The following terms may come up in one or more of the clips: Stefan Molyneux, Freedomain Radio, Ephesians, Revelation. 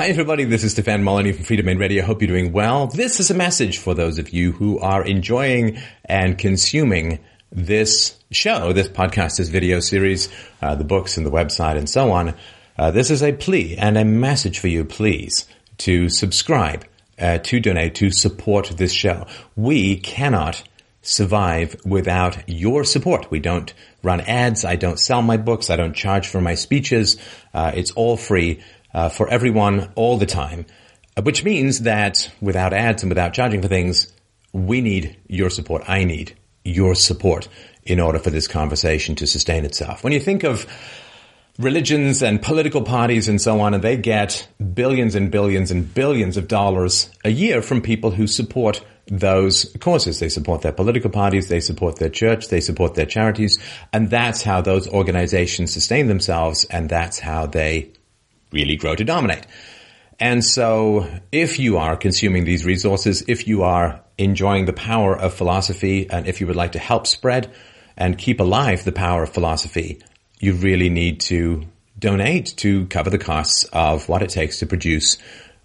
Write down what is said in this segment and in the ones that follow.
Hi everybody, this is Stefan Molyneux from Freedomain Radio. Hope you're doing well. This is a message for those of you who are enjoying and consuming this show, this podcast, this video series, the books and the website and so on. This is a plea and a message for you, please, to subscribe, to donate, to support this show. We cannot survive without your support. We don't run ads. I don't sell my books. I don't charge for my speeches. It's all free for everyone all the time, which means that without ads and without charging for things, we need your support. I need your support in order for this conversation to sustain itself. When you think of religions and political parties and so on, and they get billions and billions and billions of dollars a year from people who support those causes. They support their political parties, they support their church, they support their charities, and that's how those organizations sustain themselves, and that's how they really grow to dominate. And so if you are consuming these resources, if you are enjoying the power of philosophy, and if you would like to help spread and keep alive the power of philosophy, you really need to donate to cover the costs of what it takes to produce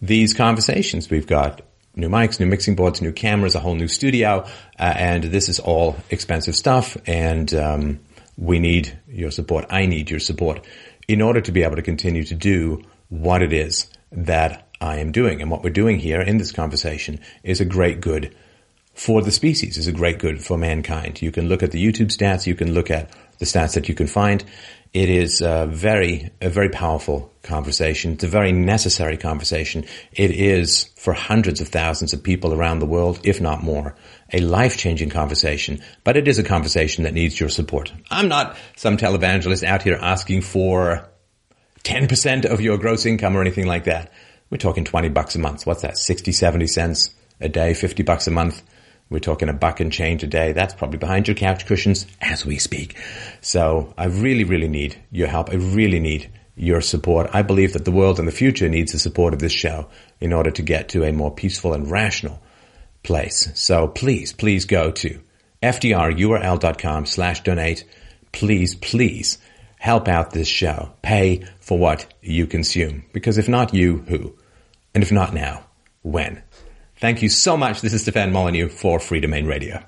these conversations. We've got new mics, new mixing boards, new cameras, a whole new studio, and this is all expensive stuff, and we need your support. I need your support in order to be able to continue to do what it is that I am doing. And what we're doing here in this conversation is a great good for the species, is a great good for mankind. You can look at the YouTube stats, you can look at the stats that you can find. It is a very powerful conversation. It's a very necessary conversation. It is, for hundreds of thousands of people around the world, if not more, a life-changing conversation. But it is a conversation that needs your support. I'm not some televangelist out here asking for 10% of your gross income or anything like that. We're talking $20 a month. What's that, 60, 70 cents a day, $50 a month? We're talking $1 and change a day. That's probably behind your couch cushions as we speak. So I really, really need your help. I really need your support. I believe that the world in the future needs the support of this show in order to get to a more peaceful and rational place. So please, please go to fdrurl.com/donate. Please, please help out this show. Pay for what you consume. Because if not you, who? And if not now, when? Thank you so much. This is Stefan Molyneux for Freedomain Radio.